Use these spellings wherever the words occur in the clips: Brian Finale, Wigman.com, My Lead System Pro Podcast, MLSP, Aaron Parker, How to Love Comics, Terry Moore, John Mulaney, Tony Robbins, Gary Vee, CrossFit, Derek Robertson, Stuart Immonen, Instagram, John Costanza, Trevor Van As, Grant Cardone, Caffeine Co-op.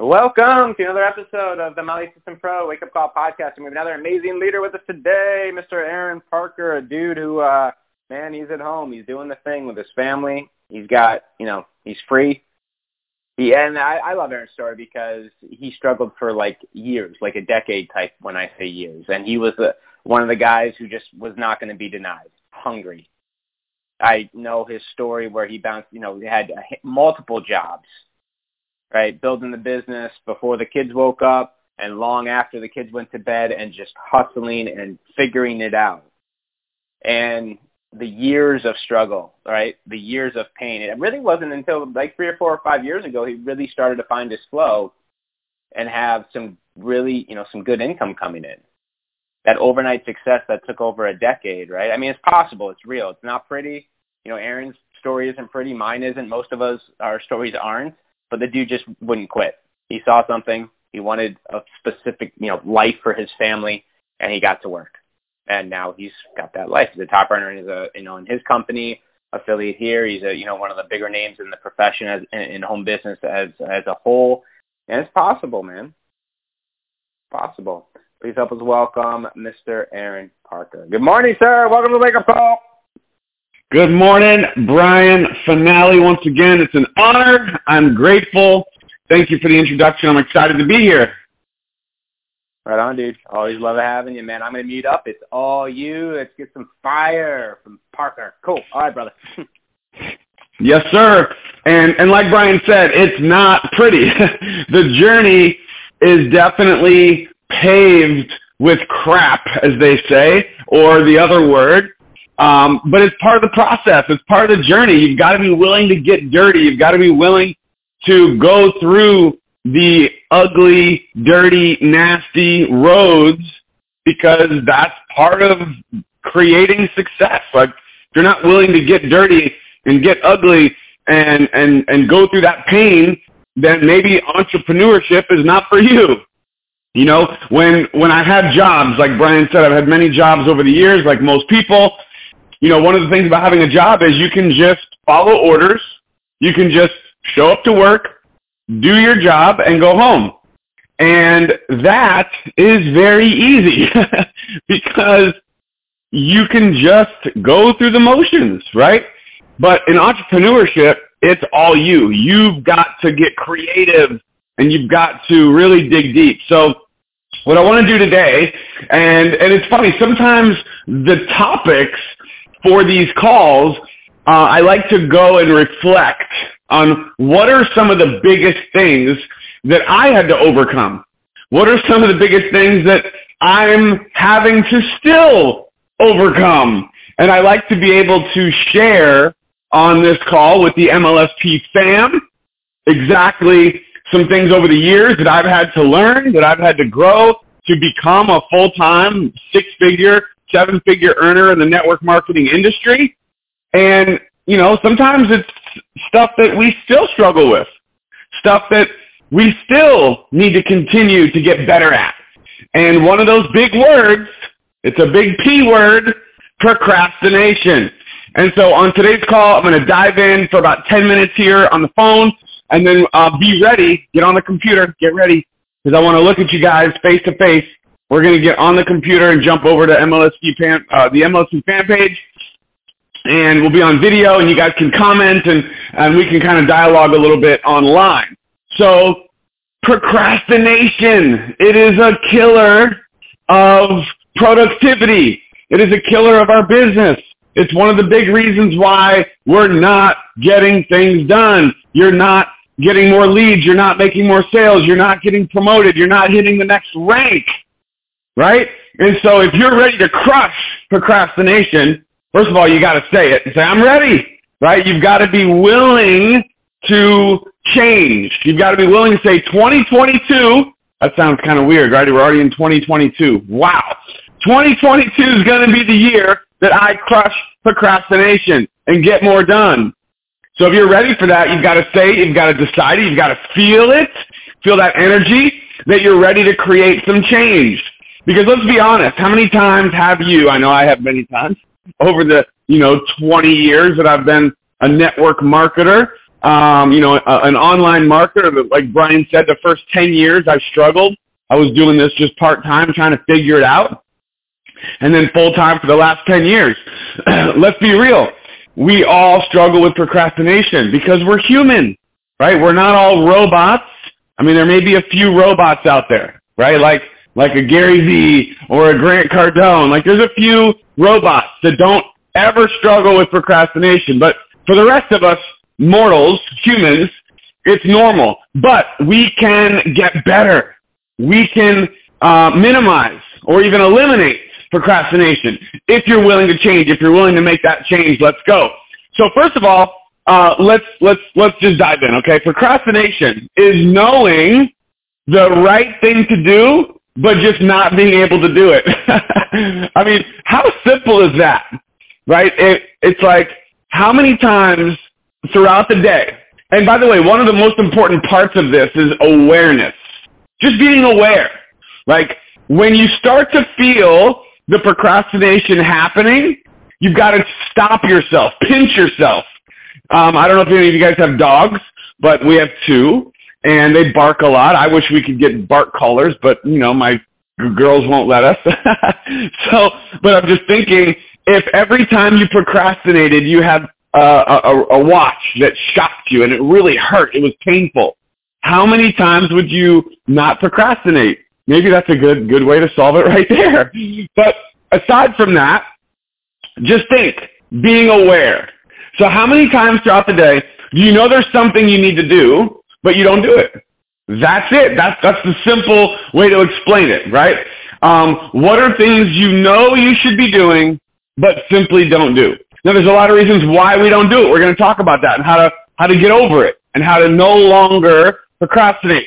Welcome to another episode of the My Lead System Pro Wake Up Call Podcast, and we have another amazing leader with us today, Mr. Aaron Parker, a dude who, man, he's at home. He's doing the thing with his family. He's got, you know, he's free. And I love Aaron's story because he struggled for, like, years, like a decade type when I say years. And he was one of the guys who just was not going to be denied, hungry. I know his story where he bounced, you know, he had multiple jobs. Right, building the business before the kids woke up and long after the kids went to bed and just hustling and figuring it out. And the years of struggle, right, the years of pain. It really wasn't until like 3 or 4 or 5 years ago he really started to find his flow and have some really, you know, some good income coming in. That overnight success that took over a decade, right? I mean, it's possible. It's real. It's not pretty. You know, Aaron's story isn't pretty. Mine isn't. Most of us, our stories aren't. But the dude just wouldn't quit. He saw something. He wanted a specific, you know, life for his family, and he got to work. And now he's got that life. He's a top earner in his, you know, in his company, affiliate here. He's a, you know, one of the bigger names in the profession as, in home business as a whole. And it's possible, man. Possible. Please help us welcome Mr. Aaron Parker. Good morning, sir. Welcome to the Wake Up Call. Good morning, Brian Finale. Once again, it's an honor. I'm grateful. Thank you for the introduction. I'm excited to be here. Right on, dude. Always love having you, man. I'm going to mute up. It's all you. Let's get some fire from Parker. Cool. All right, brother. Yes, sir. And like Brian said, it's not pretty. The journey is definitely paved with crap, as they say, or the other word. But it's part of the process. It's part of the journey. You've got to be willing to get dirty. You've got to be willing to go through the ugly, dirty, nasty roads because that's part of creating success. Like, if you're not willing to get dirty and get ugly and go through that pain, then maybe entrepreneurship is not for you. You know, when I had jobs, like Brian said, I've had many jobs over the years, like most people. You know, one of the things about having a job is you can just follow orders. You can just show up to work, do your job, and go home. And that is very easy because you can just go through the motions, right? But in entrepreneurship, it's all you. You've got to get creative, and you've got to really dig deep. So what I want to do today, and it's funny, sometimes the topics for these calls, I like to go and reflect on what are some of the biggest things that I had to overcome. What are some of the biggest things that I'm having to still overcome? And I like to be able to share on this call with the MLSP fam exactly some things over the years that I've had to learn, that I've had to grow to become a full-time, 6-figure, 7-figure earner in the network marketing industry. And, you know, sometimes it's stuff that we still struggle with, stuff that we still need to continue to get better at. And one of those big words, it's a big P word, procrastination. And so on today's call, I'm going to dive in for about 10 minutes here on the phone and then be ready, get on the computer, get ready, because I want to look at you guys face to face. We're going to get on the computer and jump over to the MLSP fan page, and we'll be on video, and you guys can comment, and we can kind of dialogue a little bit online. So procrastination, it is a killer of productivity. It is a killer of our business. It's one of the big reasons why we're not getting things done. You're not getting more leads. You're not making more sales. You're not getting promoted. You're not hitting the next rank. Right? And so if you're ready to crush procrastination, first of all, you got to say it and say, I'm ready, right? You've got to be willing to change. You've got to be willing to say 2022. That sounds kind of weird, right? We're already in 2022. Wow. 2022 is going to be the year that I crush procrastination and get more done. So if you're ready for that, you've got to say it, you've got to decide it, you've got to feel it, feel that energy that you're ready to create some change. Because let's be honest, how many times have you, I know I have many times, over the, 20 years that I've been a network marketer, an online marketer, that, like Brian said, the first 10 years I struggled. I was doing this just part-time, trying to figure it out, and then full-time for the last 10 years. Let's be real. We all struggle with procrastination because we're human, right? We're not all robots. I mean, there may be a few robots out there, right? Like a Gary Vee or a Grant Cardone. Like, there's a few robots that don't ever struggle with procrastination. But for the rest of us mortals, humans, it's normal. But we can get better. We can minimize or even eliminate procrastination if you're willing to change, if you're willing to make that change. Let's go. So first of all, let's just dive in, okay? Procrastination is knowing the right thing to do but just not being able to do it. I mean, how simple is that, right? It's like how many times throughout the day, and by the way, one of the most important parts of this is awareness, just being aware. Like, when you start to feel the procrastination happening, you've got to stop yourself, pinch yourself. I don't know if any of you guys have dogs, but we have two, and they bark a lot. I wish we could get bark collars, but, my girls won't let us. So, but I'm just thinking, if every time you procrastinated, you had a watch that shocked you and it really hurt, it was painful, how many times would you not procrastinate? Maybe that's a good way to solve it right there. But aside from that, just think, being aware. So how many times throughout the day do you know there's something you need to do, but you don't do it? That's it. That's the simple way to explain it, right? What are things you know you should be doing, but simply don't do? Now, there's a lot of reasons why we don't do it. We're going to talk about that and how to get over it and how to no longer procrastinate.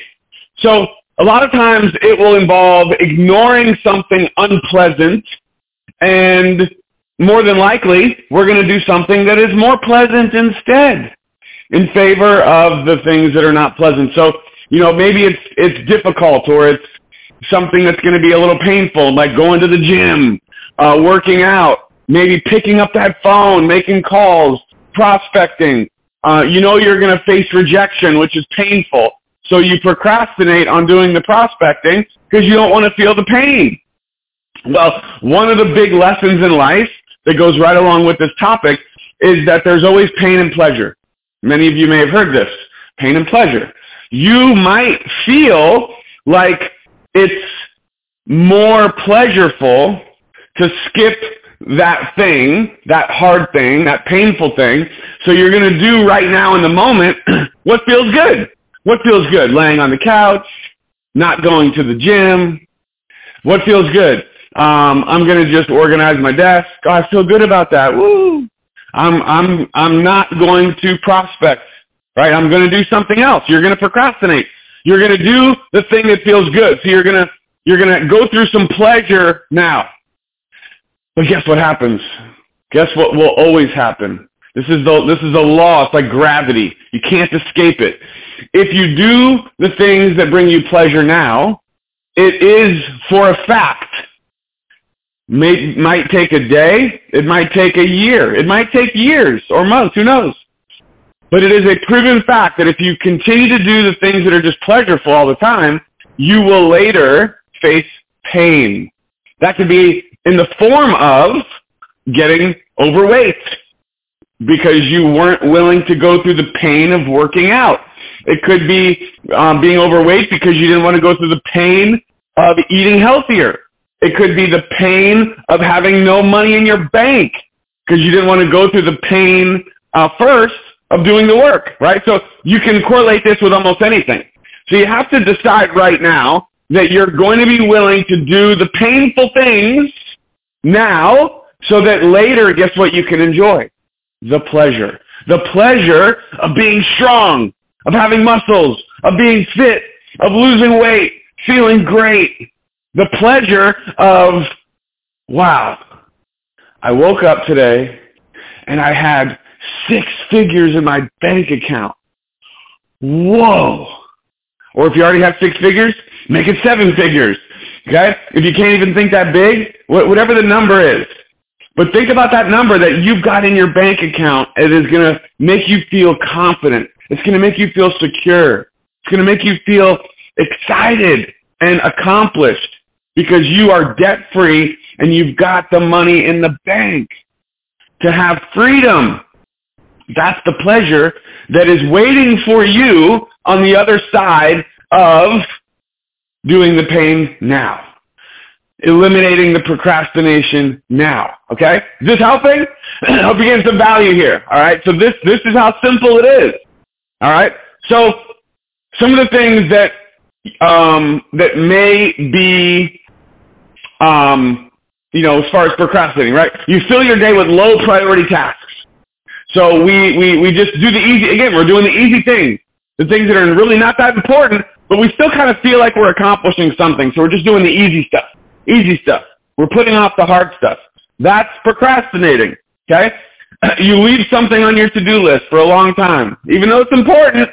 So, a lot of times it will involve ignoring something unpleasant, and more than likely we're going to do something that is more pleasant instead in favor of the things that are not pleasant. So, maybe it's difficult, or it's something that's going to be a little painful, like going to the gym, working out, maybe picking up that phone, making calls, prospecting. You're going to face rejection, which is painful. So you procrastinate on doing the prospecting because you don't want to feel the pain. Well, one of the big lessons in life that goes right along with this topic is that there's always pain and pleasure. Many of you may have heard this, pain and pleasure. You might feel like it's more pleasurable to skip that thing, that hard thing, that painful thing. So you're going to do right now in the moment what feels good. What feels good? Laying on the couch, not going to the gym. What feels good? I'm going to just organize my desk. Oh, I feel good about that. Woo! I'm not going to prospect, right? I'm going to do something else. You're going to procrastinate. You're going to do the thing that feels good. So you're going to go through some pleasure now. But guess what happens? Guess what will always happen? This is the law. It's like gravity. You can't escape it. If you do the things that bring you pleasure now, it is for a fact. Might take a day. It might take a year. It might take years or months. Who knows? But it is a proven fact that if you continue to do the things that are just pleasureful all the time, you will later face pain. That could be in the form of getting overweight because you weren't willing to go through the pain of working out. It could be being overweight because you didn't want to go through the pain of eating healthier. It could be the pain of having no money in your bank because you didn't want to go through the pain first of doing the work, right? So you can correlate this with almost anything. So you have to decide right now that you're going to be willing to do the painful things now so that later, guess what, you can enjoy? The pleasure. The pleasure of being strong, of having muscles, of being fit, of losing weight, feeling great. The pleasure of, wow, I woke up today and I had 6 figures in my bank account. Whoa. Or if you already have 6 figures, make it 7 figures. Okay? If you can't even think that big, whatever the number is. But think about that number that you've got in your bank account. It is going to make you feel confident. It's going to make you feel secure. It's going to make you feel excited and accomplished because you are debt-free and you've got the money in the bank to have freedom. That's the pleasure that is waiting for you on the other side of doing the pain now. Eliminating the procrastination now, okay? Is this helping? I hope you're getting some value here, all right? So this is how simple it is, all right? So some of the things that that may be, as far as procrastinating, right? You fill your day with low priority tasks. So we just do the easy, again, we're doing the easy things, the things that are really not that important, but we still kind of feel like we're accomplishing something. So we're just doing the easy stuff. We're putting off the hard stuff. That's procrastinating, okay? You leave something on your to-do list for a long time. Even though it's important,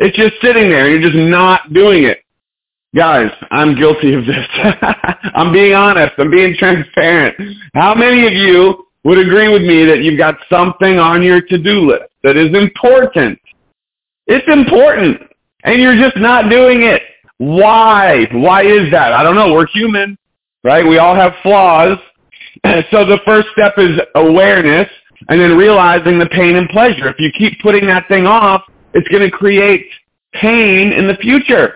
it's just sitting there. You're just not doing it. Guys, I'm guilty of this. I'm being honest. I'm being transparent. How many of you would agree with me that you've got something on your to-do list that is important? It's important, and you're just not doing it. Why? Why is that? I don't know. We're human. Right? We all have flaws. So the first step is awareness and then realizing the pain and pleasure. If you keep putting that thing off, it's going to create pain in the future.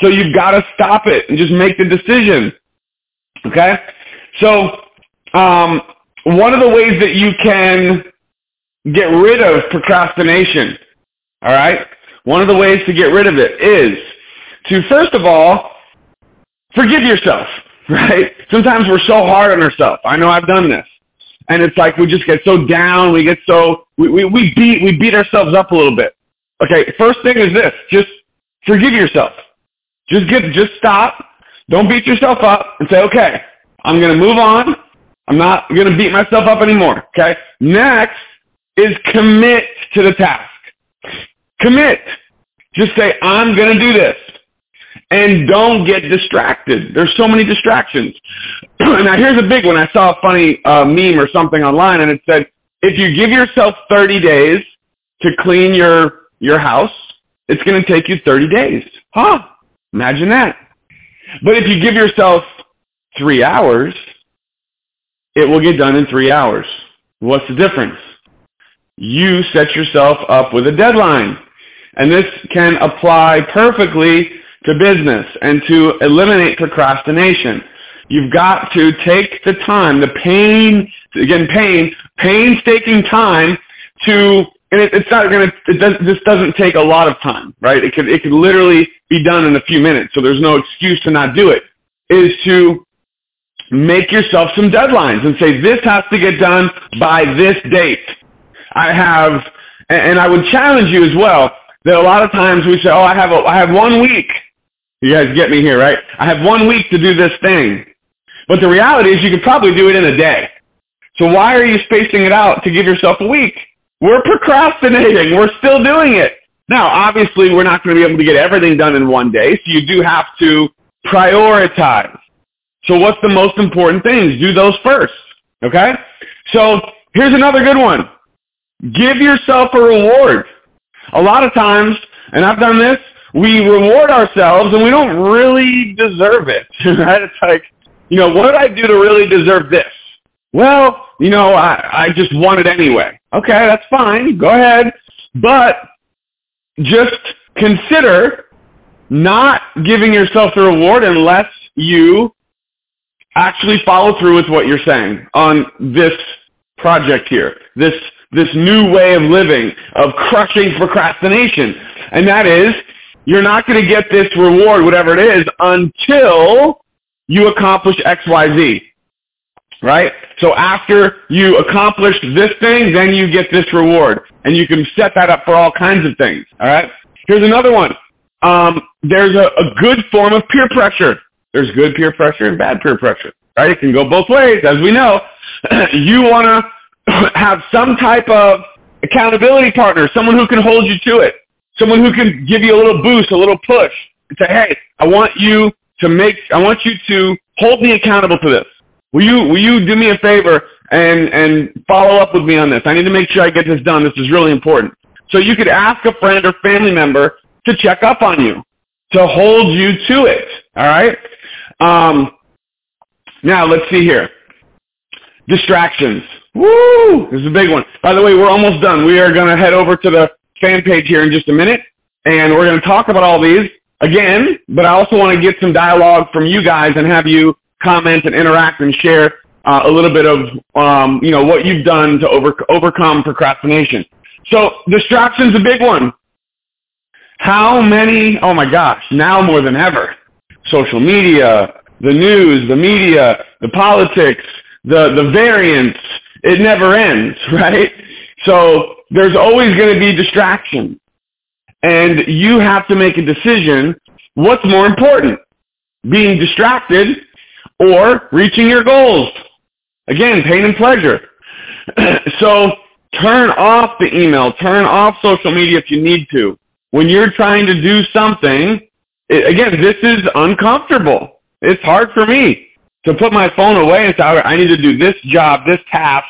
So you've got to stop it and just make the decision. Okay? So one of the ways that you can get rid of procrastination, all right? One of the ways to get rid of it is to, first of all, forgive yourself. Right? Sometimes we're so hard on ourselves. I know I've done this. And it's like we just get so down. We get so, we beat ourselves up a little bit. Okay, first thing is this. Just forgive yourself. Just stop. Don't beat yourself up and say, okay, I'm going to move on. I'm not going to beat myself up anymore. Okay? Next is commit to the task. Commit. Just say, I'm going to do this. And don't get distracted. There's so many distractions. Now, here's a big one. I saw a funny meme or something online, and it said, if you give yourself 30 days to clean your house, it's going to take you 30 days. Huh? Imagine that. But if you give yourself 3 hours, it will get done in 3 hours. What's the difference? You set yourself up with a deadline. And this can apply perfectly to business and to eliminate procrastination. You've got to take the time, the painstaking time to, and this doesn't take a lot of time, right? It could literally be done in a few minutes, so there's no excuse to not do it, is to make yourself some deadlines and say, this has to get done by this date. And I would challenge you as well, that a lot of times we say, oh, I have 1 week. You guys get me here, right? I have 1 week to do this thing. But the reality is you could probably do it in a day. So why are you spacing it out to give yourself a week? We're procrastinating. We're still doing it. Now, obviously, we're not going to be able to get everything done in 1 day, so you do have to prioritize. So what's the most important things? Do those first, okay? So here's another good one. Give yourself a reward. A lot of times, and I've done this, we reward ourselves and we don't really deserve it, right? It's like, what did I do to really deserve this? Well, I just want it anyway. Okay, that's fine. Go ahead. But just consider not giving yourself the reward unless you actually follow through with what you're saying on this project here, this new way of living, of crushing procrastination. And that is, you're not going to get this reward, whatever it is, until you accomplish X, Y, Z, right? So after you accomplish this thing, then you get this reward. And you can set that up for all kinds of things, all right? Here's another one. There's a good form of peer pressure. There's good peer pressure and bad peer pressure. right? It can go both ways, as we know. You want to have some type of accountability partner, someone who can hold you to it, someone who can give you a little boost, a little push, and say, hey, I want you to hold me accountable to this. Will you do me a favor and follow up with me on this? I need to make sure I get this done. This is really important. So you could ask a friend or family member to check up on you, to hold you to it, all right? Now, let's see here. Distractions. Woo! This is a big one. By the way, we're almost done. We are going to head over to the fan page here in just a minute, and we're going to talk about all these again, but I also want to get some dialogue from you guys and have you comment and interact and share a little bit of what you've done to overcome procrastination. So distraction's a big one. How many, oh my gosh, now more than ever, social media, the news, the media, the politics, the variants, it never ends, right? So there's always going to be distraction. And you have to make a decision, what's more important, being distracted or reaching your goals? Again, pain and pleasure. So turn off the email, turn off social media if you need to. When you're trying to do something, this is uncomfortable. It's hard for me to put my phone away and say, I need to do this job, this task,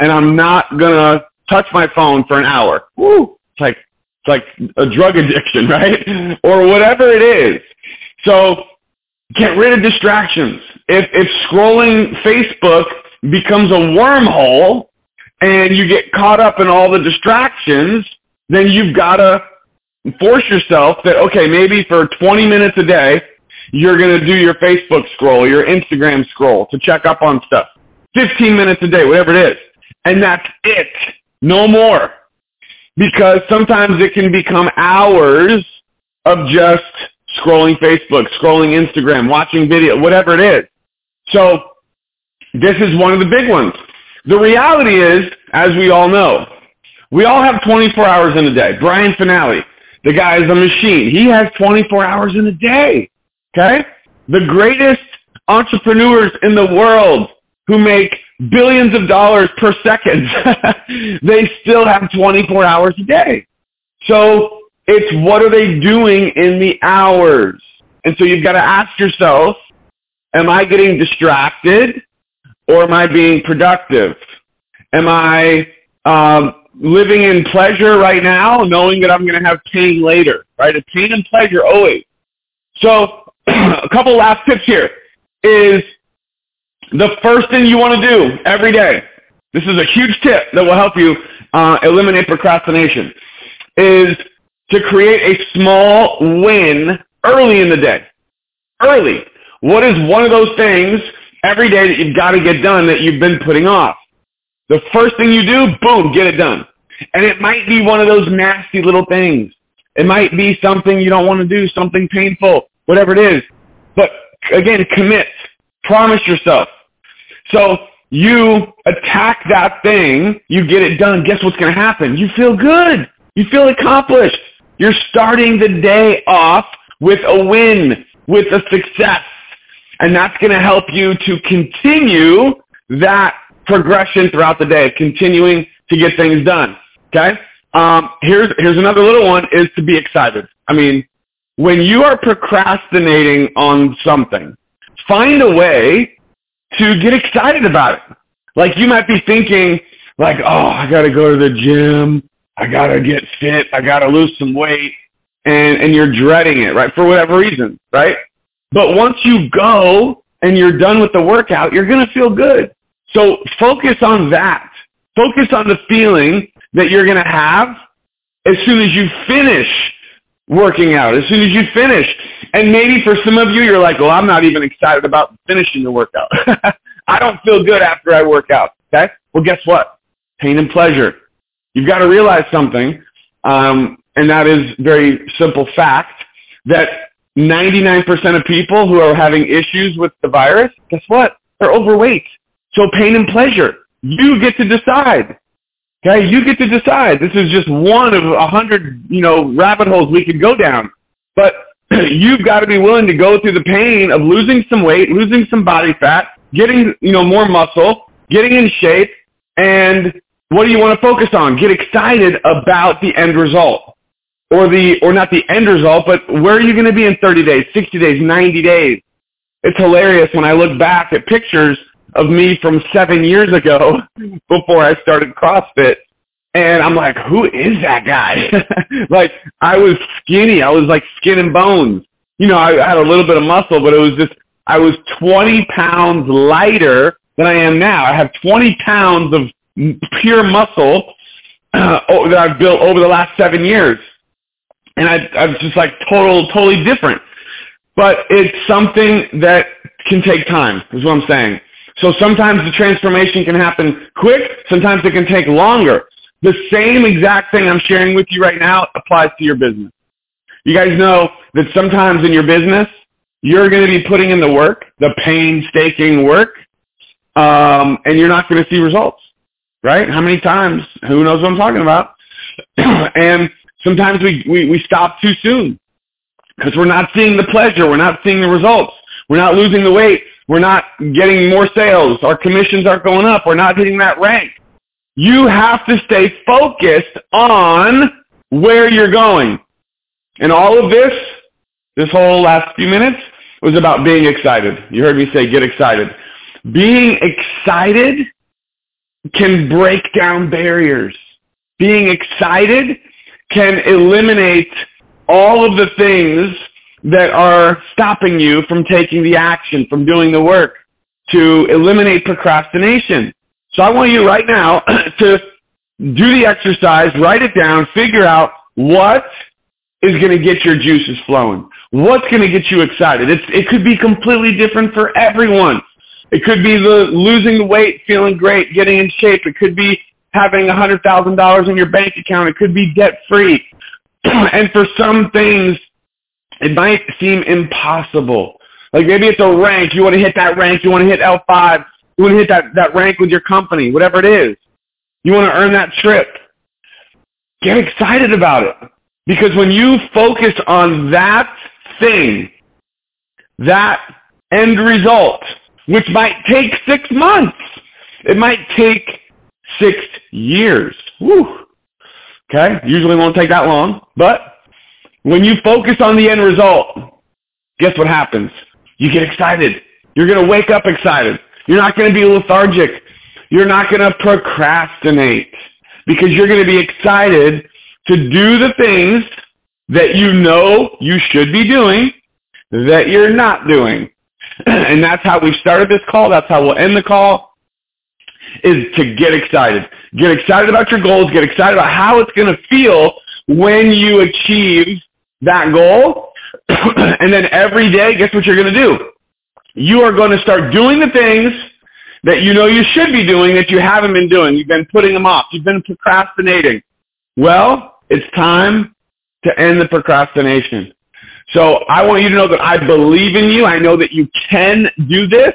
and I'm not going to touch my phone for an hour. Woo! It's like a drug addiction, right? Or whatever it is. So get rid of distractions. If scrolling Facebook becomes a wormhole and you get caught up in all the distractions, then you've got to force yourself that, okay, maybe for 20 minutes a day, you're going to do your Facebook scroll, your Instagram scroll to check up on stuff. 15 minutes a day, whatever it is. And that's it. No more. Because sometimes it can become hours of just scrolling Facebook, scrolling Instagram, watching video, whatever it is. So this is one of the big ones. The reality is, as we all know, we all have 24 hours in a day. Brian Finale, the guy is a machine. He has 24 hours in a day, okay? The greatest entrepreneurs in the world who make billions of dollars per second, they still have 24 hours a day. So it's what are they doing in the hours? And so you've got to ask yourself, am I getting distracted or am I being productive? Am I living in pleasure right now knowing that I'm going to have pain later, right? It's pain and pleasure always. So a couple last tips here is, the first thing you want to do every day, this is a huge tip that will help you eliminate procrastination, is to create a small win early in the day. Early. What is one of those things every day that you've got to get done that you've been putting off? The first thing you do, boom, get it done. And it might be one of those nasty little things. It might be something you don't want to do, something painful, whatever it is. But, again, commit. Promise yourself. So you attack that thing, you get it done, guess what's going to happen? You feel good. You feel accomplished. You're starting the day off with a win, with a success. And that's going to help you to continue that progression throughout the day, continuing to get things done. Okay? Here's another little one is to be excited. I mean, when you are procrastinating on something, find a way to get excited about it. Like you might be thinking like, oh, I got to go to the gym. I got to get fit. I got to lose some weight. And you're dreading it, right? For whatever reason, right? But once you go and you're done with the workout, you're going to feel good. So focus on that. Focus on the feeling that you're going to have as soon as you finish working out, as soon as you finish. And maybe for some of you, you're like, well, I'm not even excited about finishing the workout. I don't feel good after I work out. Okay? Well, guess what? Pain and pleasure. You've got to realize something, and that is very simple fact, that 99% of people who are having issues with the virus, guess what? They're overweight. So pain and pleasure. You get to decide. Okay, you get to decide. This is just one of 100, rabbit holes we could go down. But you've got to be willing to go through the pain of losing some weight, losing some body fat, getting, more muscle, getting in shape, and what do you want to focus on? Get excited about the end result, or not the end result, but where are you going to be in 30 days, 60 days, 90 days? It's hilarious when I look back at pictures of me from 7 years ago before I started CrossFit, and I'm like, who is that guy? Like, I was skinny. I was like skin and bones. I had a little bit of muscle, but it was just, I was 20 pounds lighter than I am now. I have 20 pounds of pure muscle that I've built over the last 7 years. And I'm just like totally different. But it's something that can take time, is what I'm saying. So sometimes the transformation can happen quick. Sometimes it can take longer. The same exact thing I'm sharing with you right now applies to your business. You guys know that sometimes in your business, you're going to be putting in the work, the painstaking work, and you're not going to see results, right? How many times? Who knows what I'm talking about? And sometimes we stop too soon because we're not seeing the pleasure. We're not seeing the results. We're not losing the weight. We're not getting more sales. Our commissions aren't going up. We're not hitting that rank. You have to stay focused on where you're going. And all of this whole last few minutes, was about being excited. You heard me say get excited. Being excited can break down barriers. Being excited can eliminate all of the things that are stopping you from taking the action, from doing the work, to eliminate procrastination. So I want you right now to do the exercise, write it down, figure out what is going to get your juices flowing. What's going to get you excited? It could be completely different for everyone. It could be the losing the weight, feeling great, getting in shape. It could be having $100,000 in your bank account. It could be debt-free. And for some things, it might seem impossible. Like maybe it's a rank. You want to hit that rank. You want to hit L5. You want to hit that rank with your company, whatever it is. You want to earn that trip. Get excited about it. Because when you focus on that thing, that end result, which might take 6 months, it might take 6 years. Woo. Okay? Usually won't take that long, but when you focus on the end result, guess what happens? You get excited. You're going to wake up excited. You're not going to be lethargic. You're not going to procrastinate because you're going to be excited to do the things that you know you should be doing that you're not doing. And that's how we started this call. That's how we'll end the call, is to get excited. Get excited about your goals. Get excited about how it's going to feel when you achieve that goal. And then every day, guess what you're going to do? You are going to start doing the things that you know you should be doing that you haven't been doing. You've been putting them off. You've been procrastinating. Well, it's time to end the procrastination. So I want you to know that I believe in you. I know that you can do this.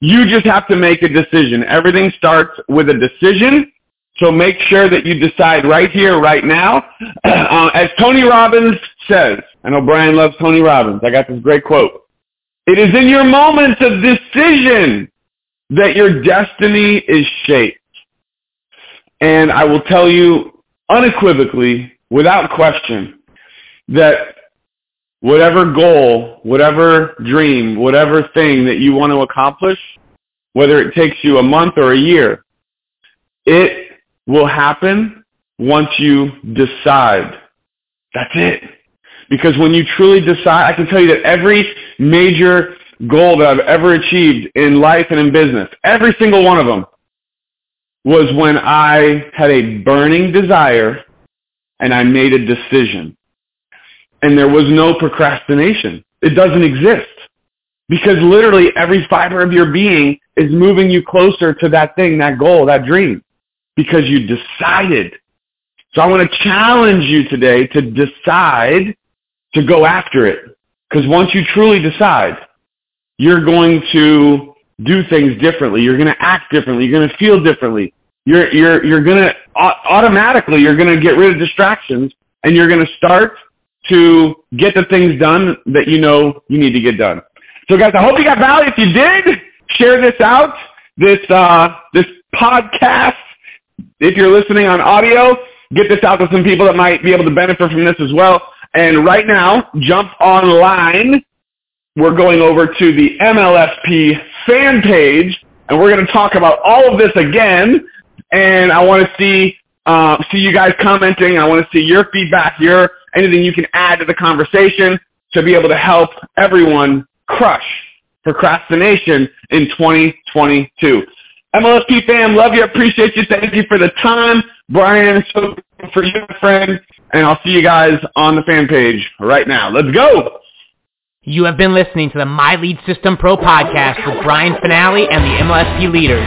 You just have to make a decision. Everything starts with a decision. So make sure that you decide right here, right now. As Tony Robbins says, I know Brian loves Tony Robbins. I got this great quote. It is in your moments of decision that your destiny is shaped. And I will tell you, unequivocally, without question, that whatever goal, whatever dream, whatever thing that you want to accomplish, whether it takes you a month or a year, it will happen once you decide. That's it. Because when you truly decide, I can tell you that every major goal that I've ever achieved in life and in business, every single one of them, was when I had a burning desire and I made a decision. And there was no procrastination. It doesn't exist. Because literally every fiber of your being is moving you closer to that thing, that goal, that dream. Because you decided. So I want to challenge you today to decide to go after it. Because once you truly decide, you're going to do things differently. You're going to act differently. You're going to feel differently. You're going to automatically, you're going to get rid of distractions, and you're going to start to get the things done that you know you need to get done. So guys, I hope you got value. If you did, Share this out, this podcast. If you're listening on audio, get this out to some people that might be able to benefit from this as well. And right now, jump online. We're going over to the MLSP fan page, and we're going to talk about all of this again. And I want to see you guys commenting. I want to see your feedback, anything you can add to the conversation to be able to help everyone crush procrastination in 2022. MLSP fam, love you, appreciate you, thank you for the time. Brian, so good for you, friend, and I'll see you guys on the fan page right now. Let's go. You have been listening to the My Lead System Pro Podcast with Brian Finale and the MLSP leaders.